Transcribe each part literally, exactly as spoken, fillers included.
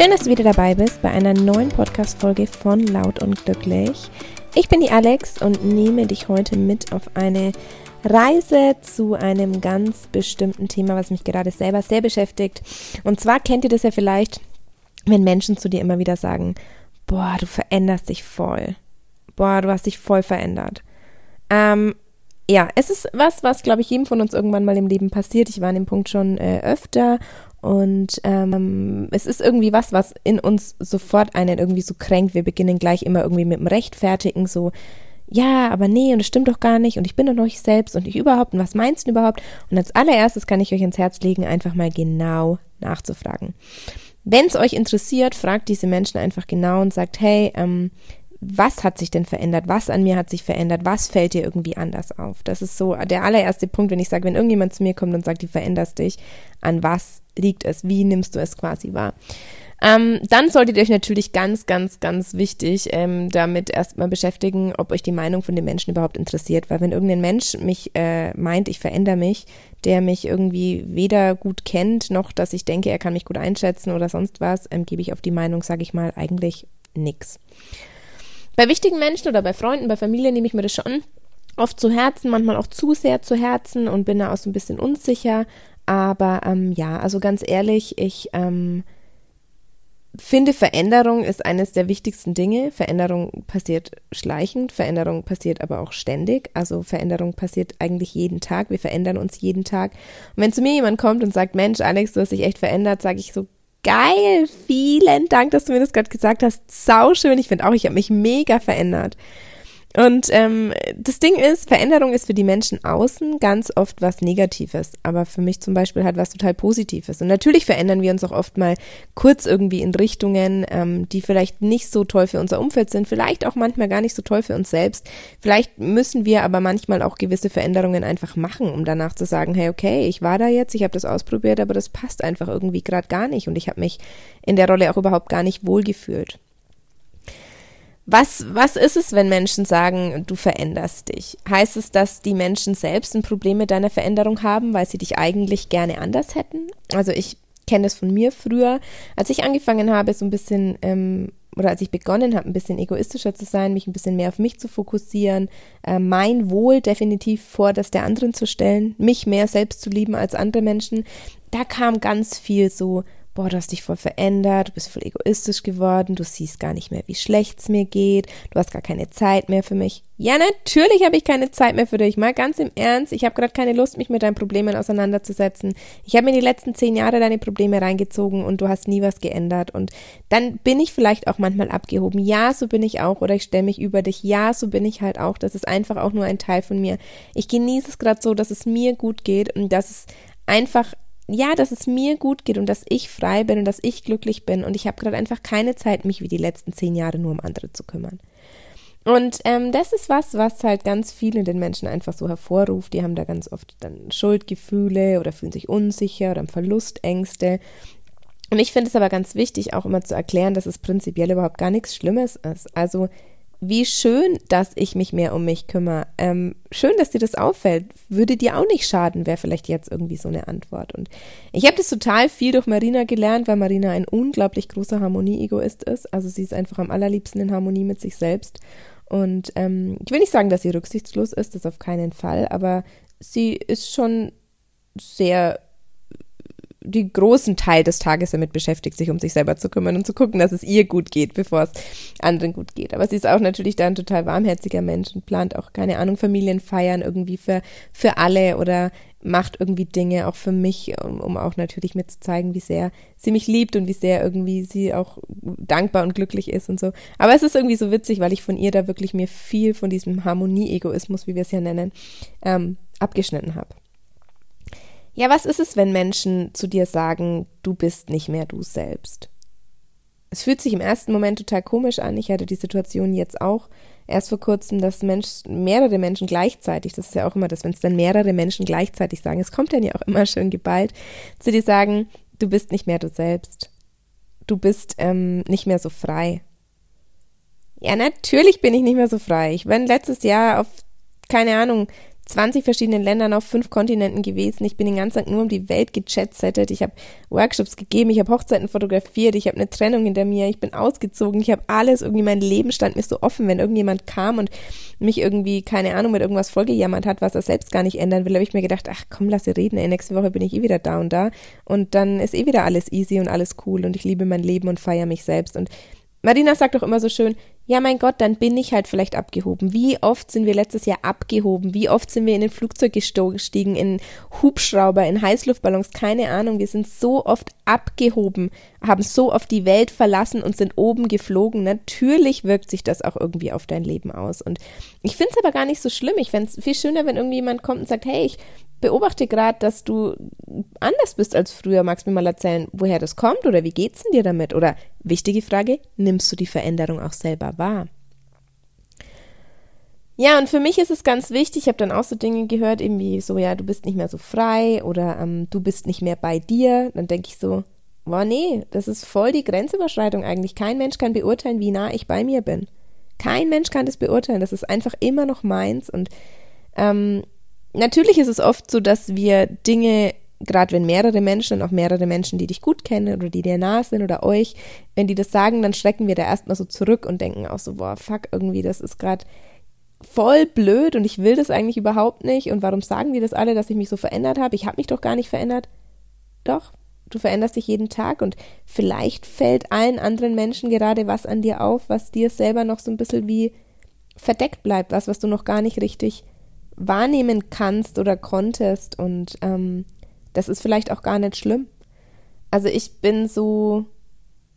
Schön, dass du wieder dabei bist bei einer neuen Podcast-Folge von Laut und Glücklich. Ich bin die Alex und nehme dich heute mit auf eine Reise zu einem ganz bestimmten Thema, was mich gerade selber sehr beschäftigt. Und zwar kennt ihr das ja vielleicht, wenn Menschen zu dir immer wieder sagen, boah, du veränderst dich voll. Boah, du hast dich voll verändert. Ähm, ja, es ist was, was, glaube ich, jedem von uns irgendwann mal im Leben passiert. Ich war an dem Punkt schon äh, öfter. Und ähm, es ist irgendwie was, was in uns sofort einen irgendwie so kränkt. Wir beginnen gleich immer irgendwie mit dem Rechtfertigen, so, ja, aber nee, und das stimmt doch gar nicht und ich bin doch noch ich selbst und ich überhaupt und was meinst du überhaupt? Und als allererstes kann ich euch ans Herz legen, einfach mal genau nachzufragen. Wenn es euch interessiert, fragt diese Menschen einfach genau und sagt, hey, ähm, was hat sich denn verändert? Was an mir hat sich verändert? Was fällt dir irgendwie anders auf? Das ist so der allererste Punkt, wenn ich sage, wenn irgendjemand zu mir kommt und sagt, du veränderst dich, an was liegt es? Wie nimmst du es quasi wahr? Ähm, dann solltet ihr euch natürlich ganz, ganz, ganz wichtig ähm, damit erstmal beschäftigen, ob euch die Meinung von dem Menschen überhaupt interessiert. Weil wenn irgendein Mensch mich äh, meint, ich verändere mich, der mich irgendwie weder gut kennt, noch dass ich denke, er kann mich gut einschätzen oder sonst was, ähm, gebe ich auf die Meinung, sage ich mal, eigentlich nichts. Bei wichtigen Menschen oder bei Freunden, bei Familie nehme ich mir das schon oft zu Herzen, manchmal auch zu sehr zu Herzen und bin da auch so ein bisschen unsicher. Aber ähm, ja, also ganz ehrlich, ich ähm, finde, Veränderung ist eines der wichtigsten Dinge. Veränderung passiert schleichend, Veränderung passiert aber auch ständig. Also Veränderung passiert eigentlich jeden Tag, wir verändern uns jeden Tag. Und wenn zu mir jemand kommt und sagt, Mensch, Alex, du hast dich echt verändert, sage ich so, geil, vielen Dank, dass du mir das gerade gesagt hast, sauschön, ich finde auch, ich habe mich mega verändert. Und ähm, das Ding ist, Veränderung ist für die Menschen außen ganz oft was Negatives, aber für mich zum Beispiel halt was total Positives. Und natürlich verändern wir uns auch oft mal kurz irgendwie in Richtungen, ähm, die vielleicht nicht so toll für unser Umfeld sind, vielleicht auch manchmal gar nicht so toll für uns selbst. Vielleicht müssen wir aber manchmal auch gewisse Veränderungen einfach machen, um danach zu sagen, hey, okay, ich war da jetzt, ich habe das ausprobiert, aber das passt einfach irgendwie gerade gar nicht und ich habe mich in der Rolle auch überhaupt gar nicht wohlgefühlt. Was, was ist es, wenn Menschen sagen, du veränderst dich? Heißt es, dass die Menschen selbst ein Problem mit deiner Veränderung haben, weil sie dich eigentlich gerne anders hätten? Also ich kenne das von mir früher, als ich angefangen habe, so ein bisschen, ähm, oder als ich begonnen habe, ein bisschen egoistischer zu sein, mich ein bisschen mehr auf mich zu fokussieren, äh, mein Wohl definitiv vor das der anderen zu stellen, mich mehr selbst zu lieben als andere Menschen, da kam ganz viel so, boah, du hast dich voll verändert, du bist voll egoistisch geworden, du siehst gar nicht mehr, wie schlecht es mir geht, du hast gar keine Zeit mehr für mich. Ja, natürlich habe ich keine Zeit mehr für dich, mal ganz im Ernst, ich habe gerade keine Lust, mich mit deinen Problemen auseinanderzusetzen. Ich habe mir die letzten zehn Jahre deine Probleme reingezogen und du hast nie was geändert und dann bin ich vielleicht auch manchmal abgehoben. Ja, so bin ich auch oder ich stelle mich über dich. Ja, so bin ich halt auch, das ist einfach auch nur ein Teil von mir. Ich genieße es gerade so, dass es mir gut geht und dass es einfach ja, dass es mir gut geht und dass ich frei bin und dass ich glücklich bin und ich habe gerade einfach keine Zeit, mich wie die letzten zehn Jahre nur um andere zu kümmern. Und ähm, das ist was, was halt ganz viele den Menschen einfach so hervorruft. Die haben da ganz oft dann Schuldgefühle oder fühlen sich unsicher oder haben Verlustängste. Und ich finde es aber ganz wichtig, auch immer zu erklären, dass es prinzipiell überhaupt gar nichts Schlimmes ist. Also wie schön, dass ich mich mehr um mich kümmere. Ähm, schön, dass dir das auffällt. Würde dir auch nicht schaden, wäre vielleicht jetzt irgendwie so eine Antwort. Und ich habe das total viel durch Marina gelernt, weil Marina ein unglaublich großer Harmonie-Egoist ist. Also sie ist einfach am allerliebsten in Harmonie mit sich selbst. Und ähm, ich will nicht sagen, dass sie rücksichtslos ist, das auf keinen Fall. Aber sie ist schon sehr... die großen Teil des Tages damit beschäftigt, sich um sich selber zu kümmern und zu gucken, dass es ihr gut geht, bevor es anderen gut geht. Aber sie ist auch natürlich da ein total warmherziger Mensch und plant auch, keine Ahnung, Familienfeiern irgendwie für, für alle oder macht irgendwie Dinge auch für mich, um, um auch natürlich mir zu zeigen, wie sehr sie mich liebt und wie sehr irgendwie sie auch dankbar und glücklich ist und so. Aber es ist irgendwie so witzig, weil ich von ihr da wirklich mir viel von diesem Harmonie-Egoismus, wie wir es ja nennen, ähm, abgeschnitten habe. Ja, was ist es, wenn Menschen zu dir sagen, du bist nicht mehr du selbst? Es fühlt sich im ersten Moment total komisch an. Ich hatte die Situation jetzt auch erst vor kurzem, dass Mensch, mehrere Menschen gleichzeitig, das ist ja auch immer das, wenn es dann mehrere Menschen gleichzeitig sagen, es kommt dann ja auch immer schön geballt, zu dir sagen, du bist nicht mehr du selbst. Du bist ähm, nicht mehr so frei. Ja, natürlich bin ich nicht mehr so frei. Ich bin letztes Jahr auf, keine Ahnung, zwanzig verschiedenen Ländern auf fünf Kontinenten gewesen. Ich bin den ganzen Tag nur um die Welt gechatsettet. Ich habe Workshops gegeben, ich habe Hochzeiten fotografiert, ich habe eine Trennung hinter mir, ich bin ausgezogen, ich habe alles. Irgendwie mein Leben stand mir so offen. Wenn irgendjemand kam und mich irgendwie, keine Ahnung, mit irgendwas vollgejammert hat, was er selbst gar nicht ändern will, habe ich mir gedacht, ach komm, lass sie reden. Ey, nächste Woche bin ich eh wieder da und da. Und dann ist eh wieder alles easy und alles cool und ich liebe mein Leben und feiere mich selbst. Und Marina sagt doch immer so schön, ja mein Gott, dann bin ich halt vielleicht abgehoben. Wie oft sind wir letztes Jahr abgehoben? Wie oft sind wir in ein Flugzeug gestiegen, in Hubschrauber, in Heißluftballons? Keine Ahnung, wir sind so oft abgehoben, haben so oft die Welt verlassen und sind oben geflogen. Natürlich wirkt sich das auch irgendwie auf dein Leben aus. Und ich finde es aber gar nicht so schlimm. Ich fände es viel schöner, wenn irgendjemand kommt und sagt, hey, ich beobachte gerade, dass du anders bist als früher. Magst du mir mal erzählen, woher das kommt oder wie geht's denn dir damit? Oder, wichtige Frage, nimmst du die Veränderung auch selber wahr? Ja, und für mich ist es ganz wichtig, ich habe dann auch so Dinge gehört, eben wie so, ja, du bist nicht mehr so frei oder ähm, du bist nicht mehr bei dir. Dann denke ich so, boah nee, das ist voll die Grenzüberschreitung eigentlich. Kein Mensch kann beurteilen, wie nah ich bei mir bin. Kein Mensch kann das beurteilen. Das ist einfach immer noch meins und ähm, natürlich ist es oft so, dass wir Dinge, gerade wenn mehrere Menschen und auch mehrere Menschen, die dich gut kennen oder die dir nahe sind oder euch, wenn die das sagen, dann schrecken wir da erstmal so zurück und denken auch so, boah, fuck, irgendwie, das ist gerade voll blöd und ich will das eigentlich überhaupt nicht und warum sagen die das alle, dass ich mich so verändert habe? Ich habe mich doch gar nicht verändert. Doch, du veränderst dich jeden Tag und vielleicht fällt allen anderen Menschen gerade was an dir auf, was dir selber noch so ein bisschen wie verdeckt bleibt, was, was du noch gar nicht richtig wahrnehmen kannst oder konntest und ähm, das ist vielleicht auch gar nicht schlimm. Also ich bin so,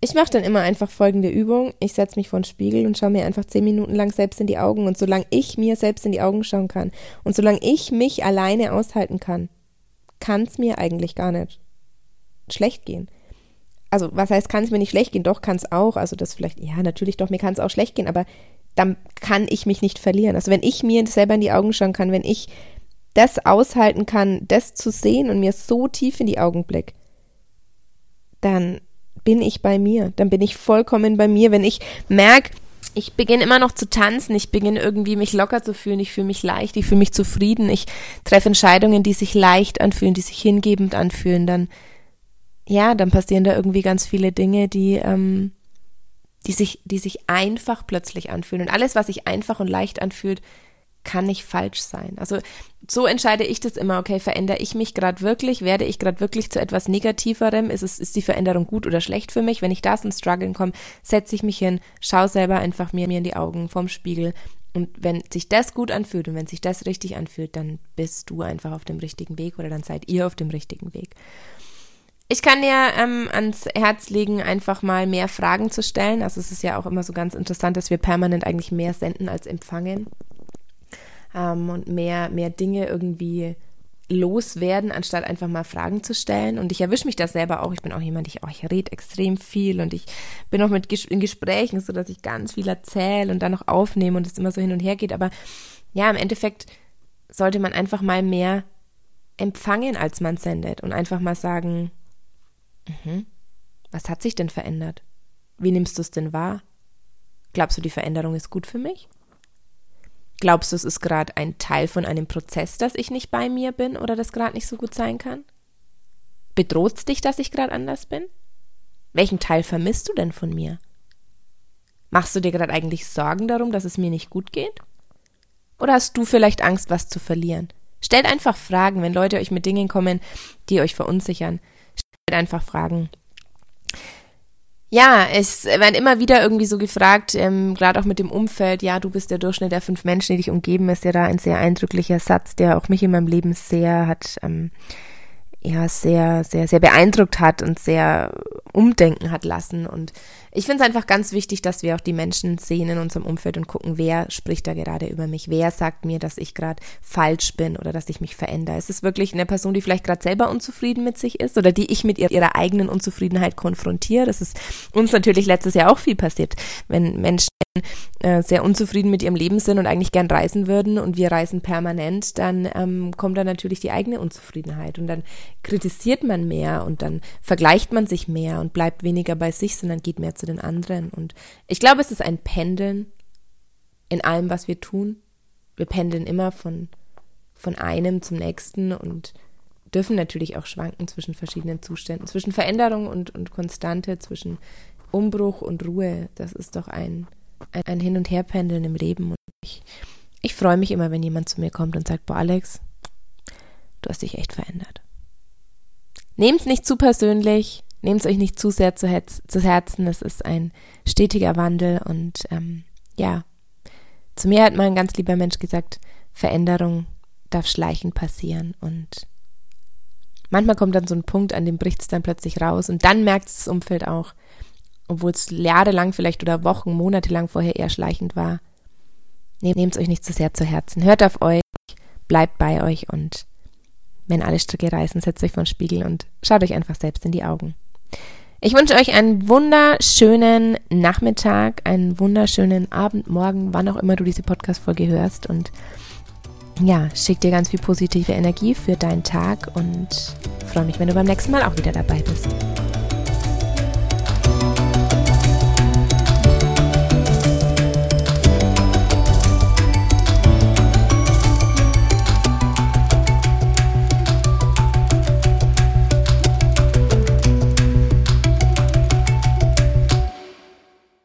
ich mache dann immer einfach folgende Übung. Ich setze mich vor den Spiegel und schaue mir einfach zehn Minuten lang selbst in die Augen und solange ich mir selbst in die Augen schauen kann und solange ich mich alleine aushalten kann, kann es mir eigentlich gar nicht schlecht gehen. Also was heißt, kann es mir nicht schlecht gehen? Doch, kann es auch. Also das vielleicht, ja natürlich doch, mir kann es auch schlecht gehen, aber dann kann ich mich nicht verlieren. Also wenn ich mir selber in die Augen schauen kann, wenn ich das aushalten kann, das zu sehen und mir so tief in die Augen blick, dann bin ich bei mir, dann bin ich vollkommen bei mir. Wenn ich merke, ich beginne immer noch zu tanzen, ich beginne irgendwie mich locker zu fühlen, ich fühle mich leicht, ich fühle mich zufrieden, ich treffe Entscheidungen, die sich leicht anfühlen, die sich hingebend anfühlen, dann, ja, dann passieren da irgendwie ganz viele Dinge, die, ähm, die sich, die sich einfach plötzlich anfühlen. Und alles, was sich einfach und leicht anfühlt, kann nicht falsch sein. Also so entscheide ich das immer, okay, verändere ich mich gerade wirklich? Werde ich gerade wirklich zu etwas Negativerem? Ist es, ist die Veränderung gut oder schlecht für mich? Wenn ich da zum Struggeln komme, setze ich mich hin, schaue selber einfach mir, mir in die Augen vorm Spiegel. Und wenn sich das gut anfühlt und wenn sich das richtig anfühlt, dann bist du einfach auf dem richtigen Weg oder dann seid ihr auf dem richtigen Weg. Ich kann dir ähm, ans Herz legen, einfach mal mehr Fragen zu stellen. Also es ist ja auch immer so ganz interessant, dass wir permanent eigentlich mehr senden als empfangen ähm, und mehr, mehr Dinge irgendwie loswerden, anstatt einfach mal Fragen zu stellen. Und ich erwische mich das selber auch. Ich bin auch jemand, ich, oh, ich rede extrem viel und ich bin auch mit Ges- in Gesprächen, so dass ich ganz viel erzähle und dann noch aufnehme und es immer so hin und her geht. Aber ja, im Endeffekt sollte man einfach mal mehr empfangen, als man sendet und einfach mal sagen, was hat sich denn verändert? Wie nimmst du es denn wahr? Glaubst du, die Veränderung ist gut für mich? Glaubst du, es ist gerade ein Teil von einem Prozess, dass ich nicht bei mir bin oder das gerade nicht so gut sein kann? Bedroht es dich, dass ich gerade anders bin? Welchen Teil vermisst du denn von mir? Machst du dir gerade eigentlich Sorgen darum, dass es mir nicht gut geht? Oder hast du vielleicht Angst, was zu verlieren? Stellt einfach Fragen, wenn Leute euch mit Dingen kommen, die euch verunsichern. Einfach fragen. Ja, es werden immer wieder irgendwie so gefragt, ähm, gerade auch mit dem Umfeld, ja, du bist der Durchschnitt der fünf Menschen, die dich umgeben, ist ja da ein sehr eindrücklicher Satz, der auch mich in meinem Leben sehr hat, ähm, ja, sehr, sehr, sehr beeindruckt hat und sehr umdenken hat lassen. Und ich finde es einfach ganz wichtig, dass wir auch die Menschen sehen in unserem Umfeld und gucken, wer spricht da gerade über mich, wer sagt mir, dass ich gerade falsch bin oder dass ich mich verändere. Ist es wirklich eine Person, die vielleicht gerade selber unzufrieden mit sich ist oder die ich mit ihrer eigenen Unzufriedenheit konfrontiere? Das ist uns natürlich letztes Jahr auch viel passiert, wenn Menschen äh, sehr unzufrieden mit ihrem Leben sind und eigentlich gern reisen würden und wir reisen permanent, dann ähm, kommt da natürlich die eigene Unzufriedenheit und dann kritisiert man mehr und dann vergleicht man sich mehr und bleibt weniger bei sich, sondern geht mehr zu den anderen. Und ich glaube, es ist ein Pendeln in allem, was wir tun. Wir pendeln immer von, von einem zum nächsten und dürfen natürlich auch schwanken zwischen verschiedenen Zuständen, zwischen Veränderung und, und Konstante, zwischen Umbruch und Ruhe. Das ist doch ein, ein, ein Hin- und Herpendeln im Leben. Und ich, ich freue mich immer, wenn jemand zu mir kommt und sagt, boah Alex, du hast dich echt verändert. Nehmt es nicht zu persönlich, nehmt es euch nicht zu sehr zu, Herz, zu Herzen. Es ist ein stetiger Wandel und ähm, ja, zu mir hat mal ein ganz lieber Mensch gesagt, Veränderung darf schleichend passieren und manchmal kommt dann so ein Punkt, an dem bricht es dann plötzlich raus und dann merkt es das Umfeld auch, obwohl es jahrelang vielleicht oder Wochen, Monate lang vorher eher schleichend war. Nehmt es euch nicht zu sehr zu Herzen, hört auf euch, bleibt bei euch und wenn alle Stricke reißen, setzt euch vor den Spiegel und schaut euch einfach selbst in die Augen. Ich wünsche euch einen wunderschönen Nachmittag, einen wunderschönen Abend, Morgen, wann auch immer du diese Podcast-Folge hörst und ja, schick dir ganz viel positive Energie für deinen Tag und freue mich, wenn du beim nächsten Mal auch wieder dabei bist.